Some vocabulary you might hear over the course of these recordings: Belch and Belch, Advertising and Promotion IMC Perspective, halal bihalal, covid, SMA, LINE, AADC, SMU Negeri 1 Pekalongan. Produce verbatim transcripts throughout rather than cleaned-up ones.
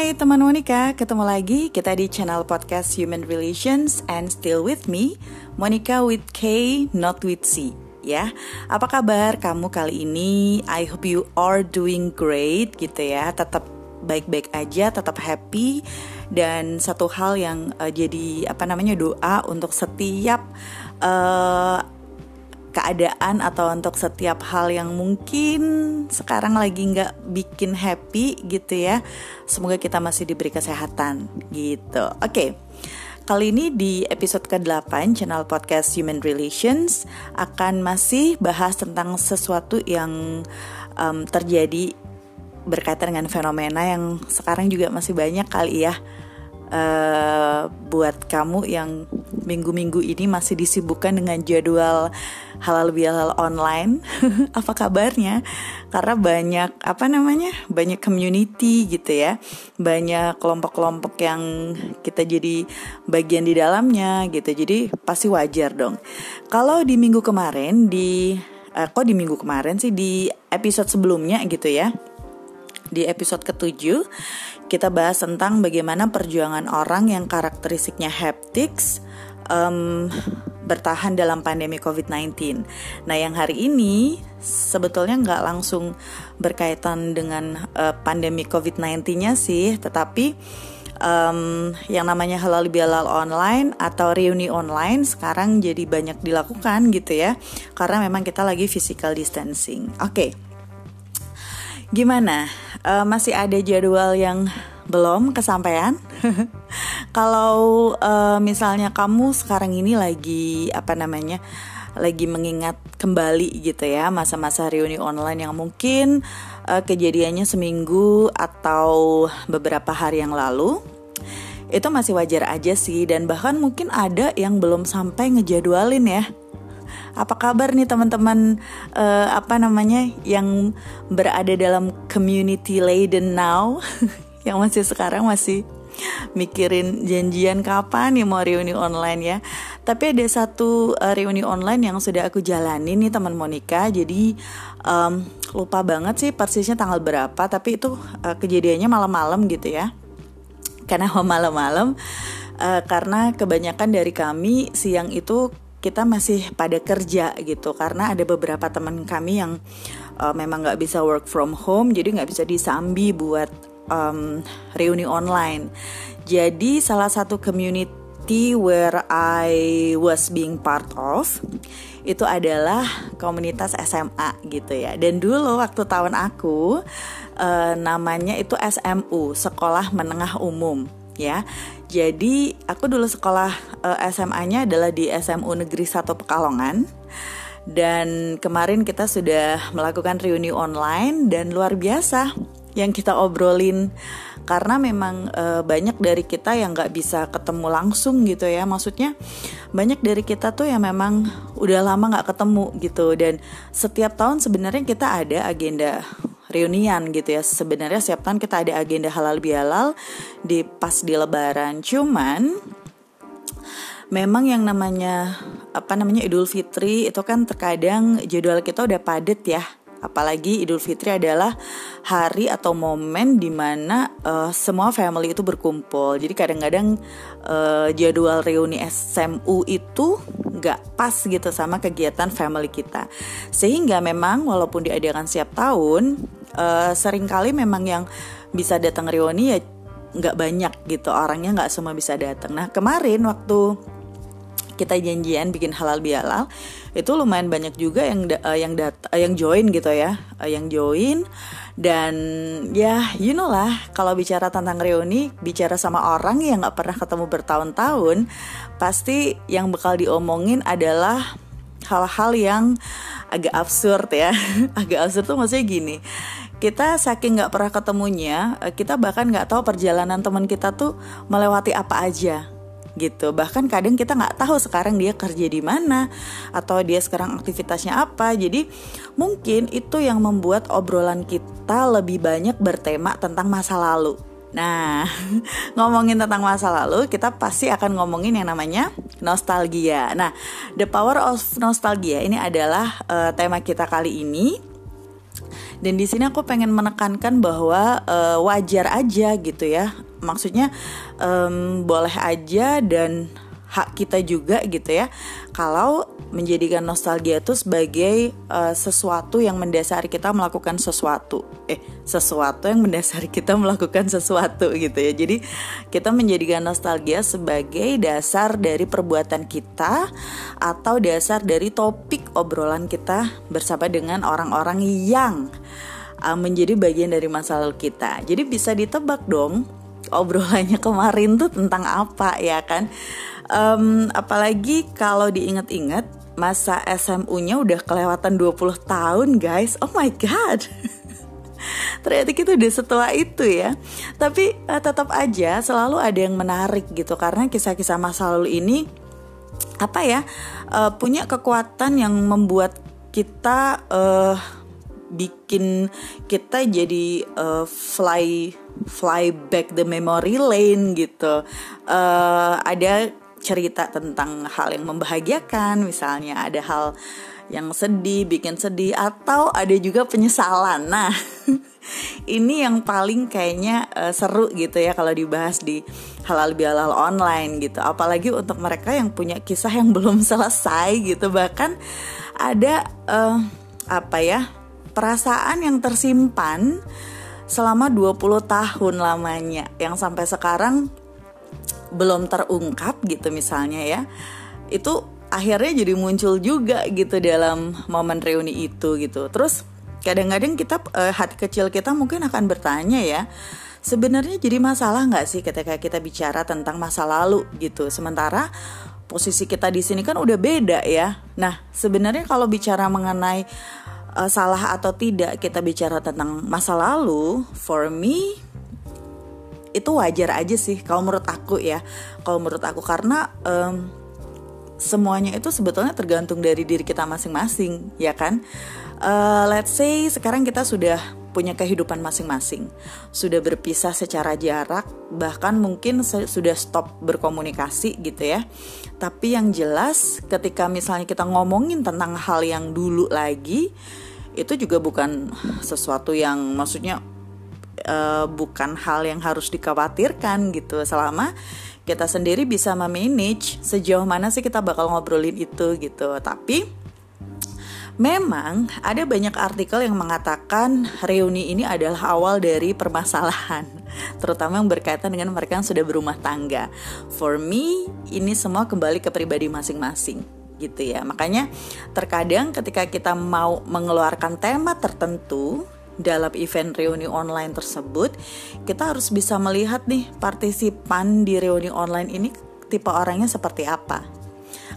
Hai teman Monica, ketemu lagi kita di channel podcast Human Relations and still with me, Monica with K, not with C. Ya, apa kabar kamu kali ini? I hope you are doing great gitu ya. Tetap baik-baik aja, tetap happy. Dan satu hal yang uh, jadi apa namanya doa untuk setiap uh, keadaan atau untuk setiap hal yang mungkin sekarang lagi gak bikin happy gitu ya. Semoga kita masih diberi kesehatan gitu. Oke, okay. Kali ini di episode kedelapan channel podcast Human Relations akan masih bahas tentang sesuatu yang um, terjadi berkaitan dengan fenomena yang sekarang juga masih banyak kali ya. Uh, buat kamu yang minggu-minggu ini masih disibukkan dengan jadwal halal bihalal online, apa kabarnya? Karena banyak apa namanya, banyak community gitu ya, banyak kelompok-kelompok yang kita jadi bagian di dalamnya gitu. Jadi pasti wajar dong. Kalau di minggu kemarin di, eh, kok di minggu kemarin sih di episode sebelumnya gitu ya. Di episode ketujuh kita bahas tentang bagaimana perjuangan orang yang karakteristiknya haptics um, bertahan dalam pandemi covid sembilan belas. Nah, yang hari ini sebetulnya nggak langsung berkaitan dengan uh, pandemi covid sembilan belas-nya sih, tetapi um, yang namanya halal bihalal online atau reuni online sekarang jadi banyak dilakukan gitu ya, karena memang kita lagi physical distancing. Oke, okay. Gimana? Uh, masih ada jadwal yang belum kesampaian? Kalau uh, misalnya kamu sekarang ini lagi apa namanya, lagi mengingat kembali gitu ya masa-masa reuni online yang mungkin uh, kejadiannya seminggu atau beberapa hari yang lalu, itu masih wajar aja sih, dan bahkan mungkin ada yang belum sampai ngejadwalin ya. Apa kabar nih teman-teman uh, apa namanya yang berada dalam community laden now yang masih sekarang masih mikirin janjian kapan nih mau reuni online ya. Tapi ada satu uh, reuni online yang sudah aku jalani nih teman Monica. Jadi um, lupa banget sih persisnya tanggal berapa, tapi itu uh, kejadiannya malam-malam gitu ya. Karena malam-malam uh, karena kebanyakan dari kami siang itu kita masih pada kerja gitu, karena ada beberapa teman kami yang uh, memang nggak bisa work from home, jadi nggak bisa disambi buat um, reuni online. Jadi salah satu community where I was being part of itu adalah komunitas S M A gitu ya. Dan dulu waktu tahun aku uh, namanya itu S M U, Sekolah Menengah Umum. Ya, jadi aku dulu sekolah uh, S M A-nya adalah di S M U Negeri satu Pekalongan. Dan kemarin kita sudah melakukan reuni online dan luar biasa yang kita obrolin. Karena memang uh, banyak dari kita yang gak bisa ketemu langsung gitu ya. Maksudnya banyak dari kita tuh yang memang udah lama gak ketemu gitu. Dan setiap tahun sebenarnya kita ada agenda reunian gitu ya. Sebenarnya setiap tahun kita ada agenda halal bihalal di pas di Lebaran. Cuman memang yang namanya apa namanya Idul Fitri itu kan terkadang jadwal kita udah padet ya. Apalagi Idul Fitri adalah hari atau momen dimana uh, semua family itu berkumpul. Jadi kadang-kadang uh, jadwal reuni S M U itu gak pas gitu sama kegiatan family kita. Sehingga memang walaupun diadakan setiap tahun, uh, seringkali memang yang bisa datang reuni ya gak banyak gitu. Orangnya gak semua bisa datang. Nah, kemarin waktu kita janjian bikin halal bihalal itu lumayan banyak juga yang da- yang dat- yang join gitu ya, yang join. Dan ya you know lah, kalau bicara tentang reuni, bicara sama orang yang nggak pernah ketemu bertahun-tahun, pasti yang bakal diomongin adalah hal-hal yang agak absurd ya. Agak absurd tuh maksudnya gini, kita saking nggak pernah ketemunya, kita bahkan nggak tahu perjalanan teman kita tuh melewati apa aja gitu. Bahkan kadang kita nggak tahu sekarang dia kerja di mana atau dia sekarang aktivitasnya apa. Jadi mungkin itu yang membuat obrolan kita lebih banyak bertema tentang masa lalu. Nah, ngomongin tentang masa lalu, kita pasti akan ngomongin yang namanya nostalgia. Nah, the power of nostalgia ini adalah uh, tema kita kali ini. Dan di sini aku pengen menekankan bahwa uh, wajar aja gitu ya. Maksudnya um, boleh aja dan hak kita juga gitu ya. Kalau menjadikan nostalgia itu sebagai uh, sesuatu yang mendasari kita melakukan sesuatu. Eh, sesuatu yang mendasari kita melakukan sesuatu gitu ya. Jadi kita menjadikan nostalgia sebagai dasar dari perbuatan kita atau dasar dari topik obrolan kita bersama dengan orang-orang yang uh, menjadi bagian dari masa lalu kita. Jadi bisa ditebak dong obrolannya kemarin tuh tentang apa ya kan? Um, apalagi kalau diingat-ingat masa S M U-nya udah kelewatan dua puluh tahun guys. Oh my god. Ternyata kita udah setua itu ya. Tapi uh, tetap aja selalu ada yang menarik gitu. Karena kisah-kisah masa lalu ini apa ya uh, punya kekuatan yang membuat kita uh, bikin kita jadi uh, fly fly back the memory lane gitu. Uh, ada cerita tentang hal yang membahagiakan, misalnya ada hal yang sedih, bikin sedih, atau ada juga penyesalan. Nah, ini yang paling kayaknya uh, seru gitu ya kalau dibahas di Halal Bihalal online gitu. Apalagi untuk mereka yang punya kisah yang belum selesai gitu, bahkan ada uh, apa ya perasaan yang tersimpan selama dua puluh tahun lamanya yang sampai sekarang belum terungkap gitu misalnya ya. Itu akhirnya jadi muncul juga gitu dalam momen reuni itu gitu. Terus kadang-kadang kita eh, hati kecil kita mungkin akan bertanya ya, sebenarnya jadi masalah gak sih ketika kita bicara tentang masa lalu gitu, sementara posisi kita di sini kan udah beda ya. Nah sebenarnya kalau bicara mengenai eh, salah atau tidak kita bicara tentang masa lalu, for me itu wajar aja sih kalau menurut aku ya, kalau menurut aku karena um, semuanya itu sebetulnya tergantung dari diri kita masing-masing ya kan. Uh, let's say sekarang kita sudah punya kehidupan masing-masing, sudah berpisah secara jarak, bahkan mungkin se- sudah stop berkomunikasi gitu ya. Tapi yang jelas ketika misalnya kita ngomongin tentang hal yang dulu lagi, itu juga bukan sesuatu yang maksudnya Uh, bukan hal yang harus dikhawatirkan gitu, selama kita sendiri bisa memanage sejauh mana sih kita bakal ngobrolin itu gitu. Tapi memang ada banyak artikel yang mengatakan reuni ini adalah awal dari permasalahan, terutama yang berkaitan dengan mereka yang sudah berumah tangga. For me, ini semua kembali ke pribadi masing-masing gitu ya. Makanya terkadang ketika kita mau mengeluarkan tema tertentu dalam event reuni online tersebut, kita harus bisa melihat nih partisipan di reuni online ini tipe orangnya seperti apa.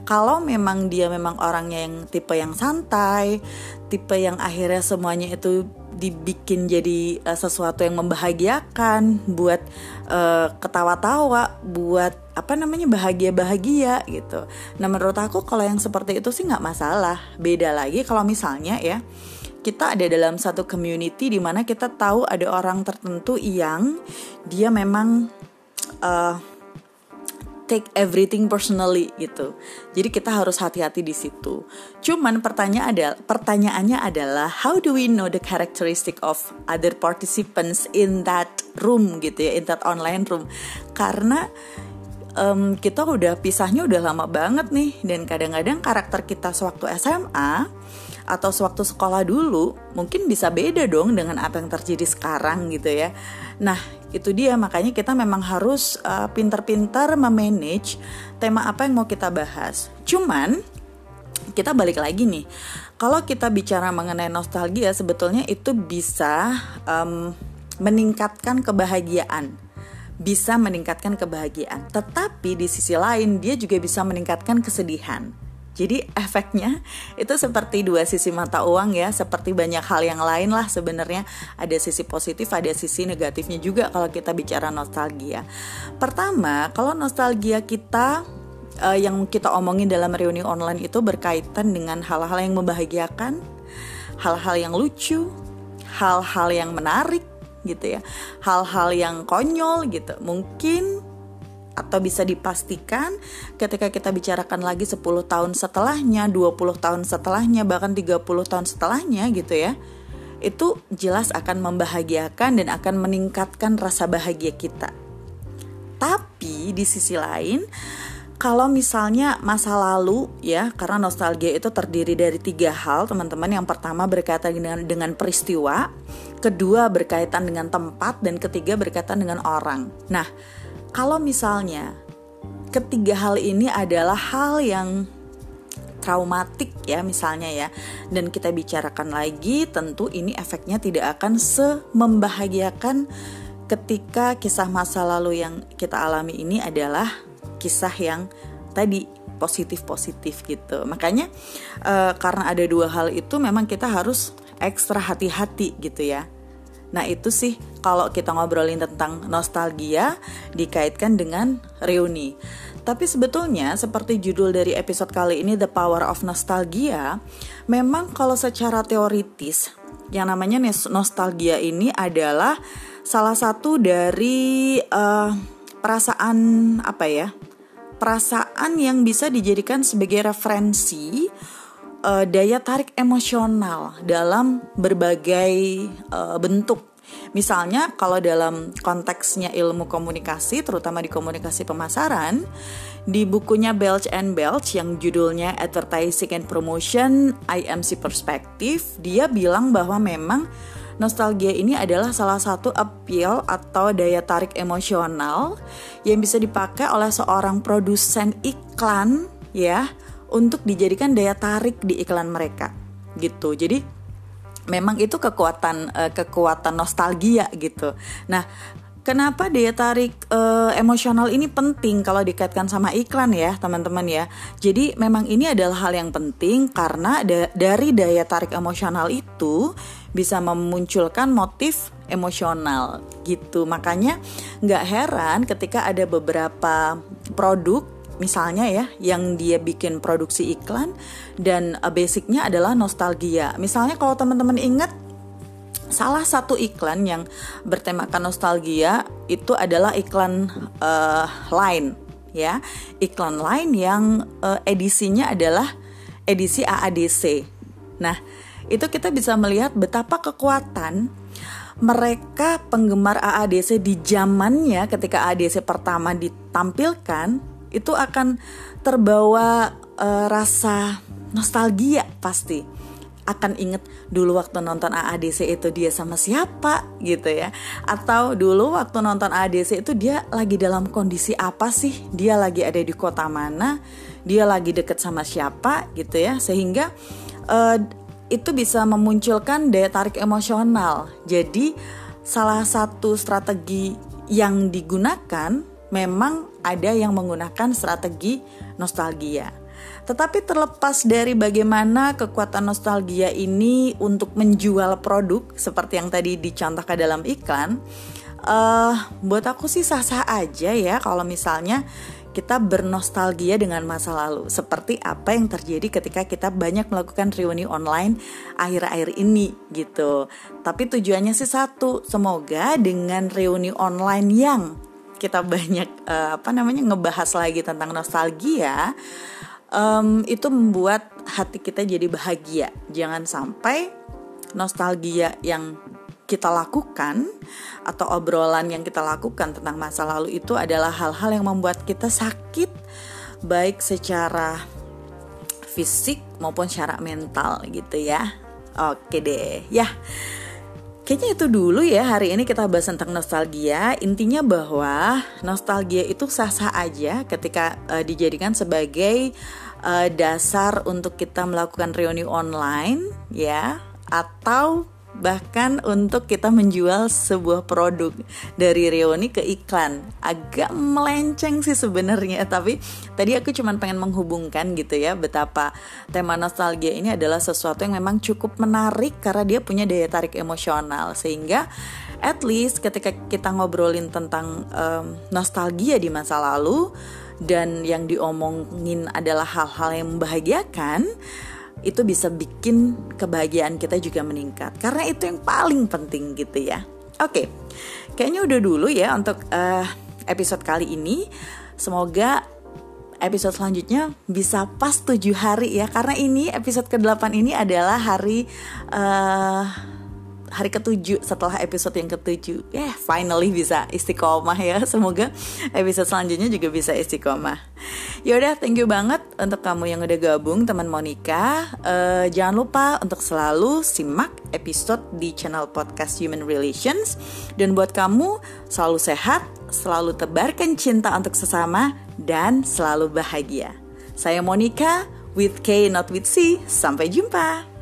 Kalau memang dia memang orangnya yang tipe yang santai, tipe yang akhirnya semuanya itu dibikin jadi uh, sesuatu yang membahagiakan, buat uh, ketawa-tawa, buat apa namanya bahagia-bahagia gitu. Nah menurut aku kalau yang seperti itu sih nggak masalah. Beda lagi kalau misalnya ya kita ada dalam satu community di mana kita tahu ada orang tertentu yang dia memang uh, take everything personally gitu. Jadi kita harus hati-hati di situ. Cuman pertanyaan ada, pertanyaannya adalah how do we know the characteristic of other participants in that room gitu ya, in that online room. Karena um, kita udah pisahnya udah lama banget nih, dan kadang-kadang karakter kita sewaktu S M A atau sewaktu sekolah dulu mungkin bisa beda dong dengan apa yang terjadi sekarang gitu ya. Nah itu dia, makanya kita memang harus uh, pintar-pintar memanage tema apa yang mau kita bahas. Cuman kita balik lagi nih, kalau kita bicara mengenai nostalgia sebetulnya itu bisa um, meningkatkan kebahagiaan, bisa meningkatkan kebahagiaan. Tetapi di sisi lain dia juga bisa meningkatkan kesedihan. Jadi efeknya itu seperti dua sisi mata uang ya, seperti banyak hal yang lain lah sebenarnya. Ada sisi positif, ada sisi negatifnya juga kalau kita bicara nostalgia. Pertama, kalau nostalgia kita eh, yang kita omongin dalam reuni online itu berkaitan dengan hal-hal yang membahagiakan, hal-hal yang lucu, hal-hal yang menarik gitu ya, hal-hal yang konyol gitu. Mungkin atau bisa dipastikan ketika kita bicarakan lagi sepuluh tahun setelahnya, dua puluh tahun setelahnya, bahkan tiga puluh tahun setelahnya gitu ya, itu jelas akan membahagiakan dan akan meningkatkan rasa bahagia kita. Tapi di sisi lain, kalau misalnya masa lalu ya, karena nostalgia itu terdiri dari tiga hal, teman-teman. Yang pertama berkaitan dengan, dengan peristiwa, kedua berkaitan dengan tempat, dan ketiga berkaitan dengan orang. Nah, kalau misalnya ketiga hal ini adalah hal yang traumatik ya misalnya ya, dan kita bicarakan lagi, tentu ini efeknya tidak akan semembahagiakan ketika kisah masa lalu yang kita alami ini adalah kisah yang tadi positif-positif gitu. Makanya e, karena ada dua hal itu memang kita harus ekstra hati-hati gitu ya. Nah itu sih kalau kita ngobrolin tentang nostalgia dikaitkan dengan reuni. Tapi sebetulnya seperti judul dari episode kali ini, The Power of Nostalgia, memang kalau secara teoritis yang namanya nostalgia ini adalah salah satu dari uh, perasaan apa ya? Perasaan yang bisa dijadikan sebagai referensi uh, daya tarik emosional dalam berbagai uh, bentuk. Misalnya kalau dalam konteksnya ilmu komunikasi, terutama di komunikasi pemasaran, di bukunya Belch and Belch yang judulnya Advertising and Promotion I M C Perspective, dia bilang bahwa memang nostalgia ini adalah salah satu appeal atau daya tarik emosional yang bisa dipakai oleh seorang produsen iklan ya, untuk dijadikan daya tarik di iklan mereka gitu. Jadi memang itu kekuatan uh, kekuatan nostalgia gitu. Nah, kenapa daya tarik uh, emosional ini penting kalau dikaitkan sama iklan ya, teman-teman ya. Jadi memang ini adalah hal yang penting karena da- dari daya tarik emosional itu bisa memunculkan motif emosional gitu. Makanya nggak heran ketika ada beberapa produk misalnya ya, yang dia bikin produksi iklan dan basicnya adalah nostalgia. Misalnya kalau teman-teman ingat, salah satu iklan yang bertemakan nostalgia itu adalah iklan uh, LINE ya. Iklan LINE yang uh, edisinya adalah edisi A A D C. Nah, itu kita bisa melihat betapa kekuatan mereka penggemar A A D C di zamannya ketika A A D C pertama ditampilkan. Itu akan terbawa e, rasa nostalgia, pasti akan inget dulu waktu nonton A A D C itu dia sama siapa gitu ya, atau dulu waktu nonton A A D C itu dia lagi dalam kondisi apa sih, dia lagi ada di kota mana, dia lagi deket sama siapa gitu ya, sehingga e, itu bisa memunculkan daya tarik emosional. Jadi salah satu strategi yang digunakan, memang ada yang menggunakan strategi nostalgia. Tetapi terlepas dari bagaimana kekuatan nostalgia ini untuk menjual produk seperti yang tadi dicontohkan dalam iklan, uh, buat aku sih sah-sah aja ya kalau misalnya kita bernostalgia dengan masa lalu. Seperti apa yang terjadi ketika kita banyak melakukan reuni online akhir-akhir ini gitu. Tapi tujuannya sih satu, semoga dengan reuni online yang kita banyak uh, apa namanya ngebahas lagi tentang nostalgia, um, itu membuat hati kita jadi bahagia. Jangan sampai nostalgia yang kita lakukan atau obrolan yang kita lakukan tentang masa lalu itu adalah hal-hal yang membuat kita sakit, baik secara fisik maupun secara mental gitu ya. Oke deh ya. Kayaknya itu dulu ya, hari ini kita bahas tentang nostalgia. Intinya bahwa nostalgia itu sah-sah aja ketika uh, dijadikan sebagai uh, dasar untuk kita melakukan reuni online ya, atau bahkan untuk kita menjual sebuah produk dari reuni ke iklan. Agak melenceng sih sebenarnya, tapi tadi aku cuma pengen menghubungkan gitu ya, betapa tema nostalgia ini adalah sesuatu yang memang cukup menarik karena dia punya daya tarik emosional. Sehingga at least ketika kita ngobrolin tentang um, nostalgia di masa lalu, dan yang diomongin adalah hal-hal yang membahagiakan, itu bisa bikin kebahagiaan kita juga meningkat. Karena itu yang paling penting gitu ya. Oke, kayaknya udah dulu ya untuk uh, episode kali ini. Semoga episode selanjutnya bisa pas tujuh hari ya. Karena ini episode kedelapan ini adalah hari uh, hari ketujuh setelah episode yang ketujuh. Yeah, finally bisa istiqomah ya. Semoga episode selanjutnya juga bisa istiqomah. Yaudah, thank you banget untuk kamu yang udah gabung, teman Monica. Uh, jangan lupa untuk selalu simak episode di channel podcast Human Relations. Dan buat kamu, selalu sehat, selalu tebarkan cinta untuk sesama, dan selalu bahagia. Saya Monica, with K not with C. Sampai jumpa.